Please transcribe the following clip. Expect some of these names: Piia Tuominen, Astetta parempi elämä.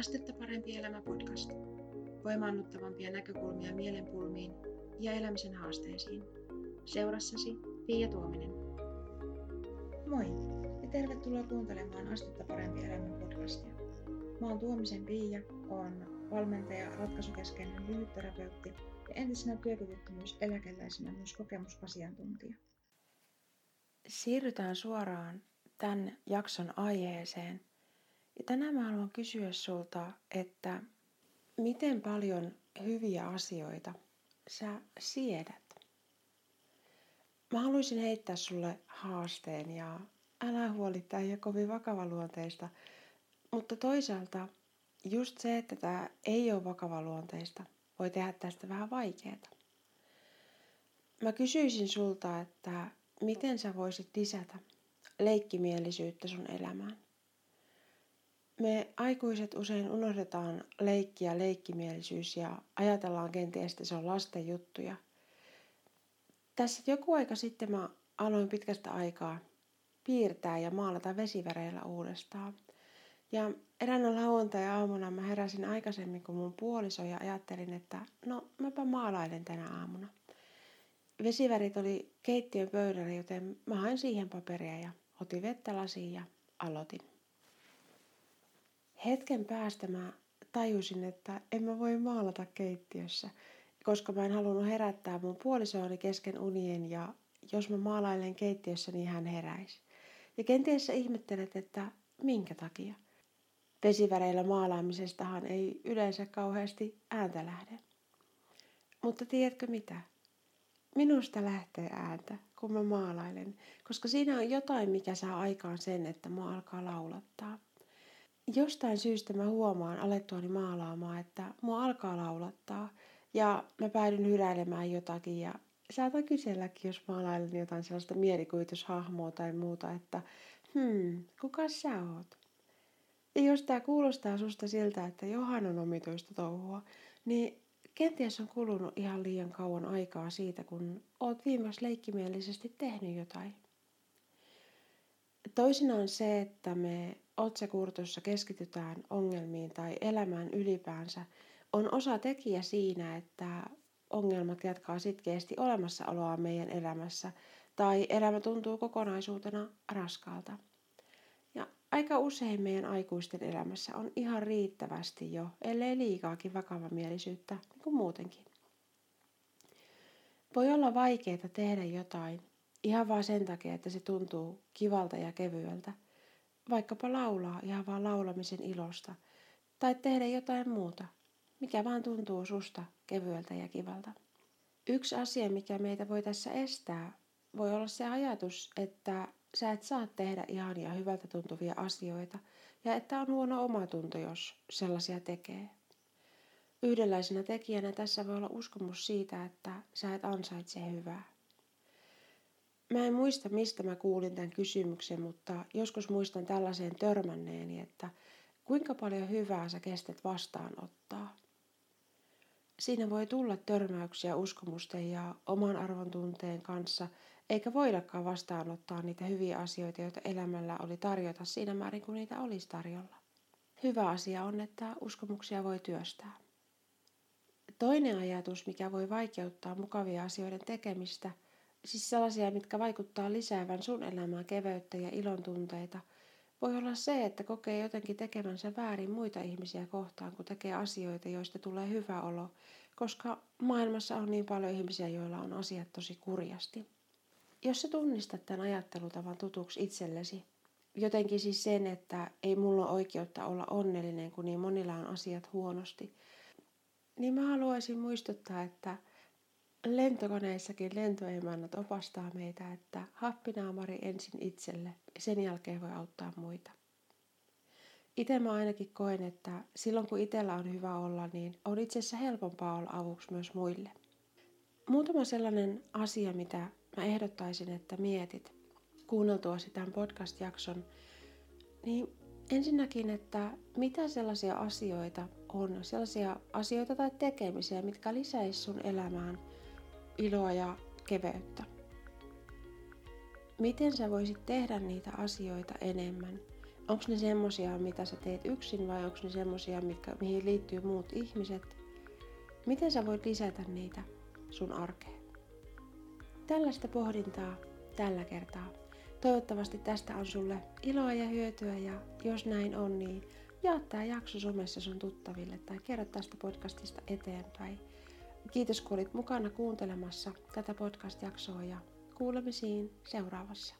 Astetta parempi elämä -podcast. Voimaannuttavampia näkökulmia mielenpulmiin ja elämisen haasteisiin. Seurassasi Piia Tuominen. Moi ja tervetuloa kuuntelemaan Astetta parempi elämä -podcastia. Mä oon Tuomisen Piia, oon valmentaja, ratkaisukeskeinen lyhytterapeutti ja entisenä työkyvyttömyyseläkeläisenä myös kokemusasiantuntija. Siirrytään suoraan tämän jakson aiheeseen. Ja tänään mä haluan kysyä sulta, että miten paljon hyviä asioita sä siedät? Mä haluaisin heittää sulle haasteen ja älä huoli, tää ei ole kovin vakavaluonteista. Mutta toisaalta just se, että tää ei ole vakavaluonteista, voi tehdä tästä vähän vaikeeta. Mä kysyisin sulta, että miten sä voisit lisätä leikkimielisyyttä sun elämään? Me aikuiset usein unohdetaan leikki ja leikkimielisyys ja ajatellaan kenties, että se on lasten juttuja. Tässä joku aika sitten mä aloin pitkästä aikaa piirtää ja maalata vesiväreillä uudestaan. Ja eräänä lauantai-aamuna mä heräsin aikaisemmin kuin mun puoliso ja ajattelin, että no mäpä maalailen tänä aamuna. Vesivärit oli keittiön pöydällä, joten mä hain siihen paperia ja otin vettä lasiin ja aloitin. Hetken päästä mä tajusin, että en mä voi maalata keittiössä, koska mä en halunnut herättää mun puolisoani kesken unien ja jos mä maalailen keittiössä, niin hän heräisi. Ja kenties sä ihmettelet, että minkä takia? Vesiväreillä maalaamisestahan ei yleensä kauheasti ääntä lähde. Mutta tiedätkö mitä? Minusta lähtee ääntä, kun mä maalailen, koska siinä on jotain, mikä saa aikaan sen, että mua alkaa laulattaa. Jostain syystä mä huomaan alettuani maalaamaan, että mua alkaa laulattaa ja mä päädyn hyräilemään jotakin ja saatan kyselläkin, jos maalailen jotain sellaista mielikuvitushahmoa tai muuta, että kuka sä oot? Ja jos tää kuulostaa susta siltä, että johan on omituista touhua, niin kenties on kulunut ihan liian kauan aikaa siitä, kun oot viimeksi leikkimielisesti tehnyt jotain. Toisinaan se, että me otsakurtussa keskitytään ongelmiin tai elämään ylipäänsä, on osa tekijä siinä, että ongelmat jatkaa sitkeästi olemassaoloa meidän elämässä tai elämä tuntuu kokonaisuutena raskaalta. Ja aika usein meidän aikuisten elämässä on ihan riittävästi jo, ellei liikaakin vakavamielisyyttä, niin kuin muutenkin. Voi olla vaikeaa tehdä jotain ihan vaan sen takia, että se tuntuu kivalta ja kevyeltä. Vaikkapa laulaa ihan vaan laulamisen ilosta tai tehdä jotain muuta, mikä vaan tuntuu susta kevyeltä ja kivalta. Yksi asia, mikä meitä voi tässä estää, voi olla se ajatus, että sä et saa tehdä ihania hyvältä tuntuvia asioita ja että on huono omatunto, jos sellaisia tekee. Yhdenlaisena tekijänä tässä voi olla uskomus siitä, että sä et ansaitse hyvää. Mä en muista, mistä mä kuulin tämän kysymyksen, mutta joskus muistan tällaiseen törmänneeni, että kuinka paljon hyvää sä kestät vastaanottaa. Siinä voi tulla törmäyksiä uskomusten ja oman arvon tunteen kanssa, eikä voidakaan vastaanottaa niitä hyviä asioita, joita elämällä oli tarjota siinä määrin, kun niitä olisi tarjolla. Hyvä asia on, että uskomuksia voi työstää. Toinen ajatus, mikä voi vaikeuttaa mukavia asioiden tekemistä, siis sellaisia, mitkä vaikuttaa lisäävän sun elämään keveyttä ja ilon tunteita, voi olla se, että kokee jotenkin tekemänsä väärin muita ihmisiä kohtaan, kun tekee asioita, joista tulee hyvä olo, koska maailmassa on niin paljon ihmisiä, joilla on asiat tosi kurjasti. Jos sä tunnistat tämän ajattelutavan tutuksi itsellesi, jotenkin siis sen, että ei mulla ole oikeutta olla onnellinen, kun niin monilla on asiat huonosti, niin mä haluaisin muistuttaa, että lentokoneissakin lentoemännät opastaa meitä, että happinaamari ensin itselle ja sen jälkeen voi auttaa muita. Itse mä ainakin koen, että silloin kun itsellä on hyvä olla, niin on itse asiassa helpompaa olla avuksi myös muille. Muutama sellainen asia, mitä mä ehdottaisin, että mietit kuunneltuasi tämän podcast-jakson, niin ensinnäkin, että mitä sellaisia asioita on, sellaisia asioita tai tekemisiä, mitkä lisäisivät sun elämään iloa ja keveyttä. Miten sä voisit tehdä niitä asioita enemmän? Onko ne semmosia, mitä sä teet yksin, vai onko ne semmosia, mihin liittyy muut ihmiset? Miten sä voit lisätä niitä sun arkeen? Tällaista pohdintaa tällä kertaa. Toivottavasti tästä on sulle iloa ja hyötyä, ja jos näin on, niin jaa tää jakso somessa sun tuttaville tai kerro tästä podcastista eteenpäin. Kiitos kun olit mukana kuuntelemassa tätä podcast-jaksoa ja kuulemisiin seuraavassa.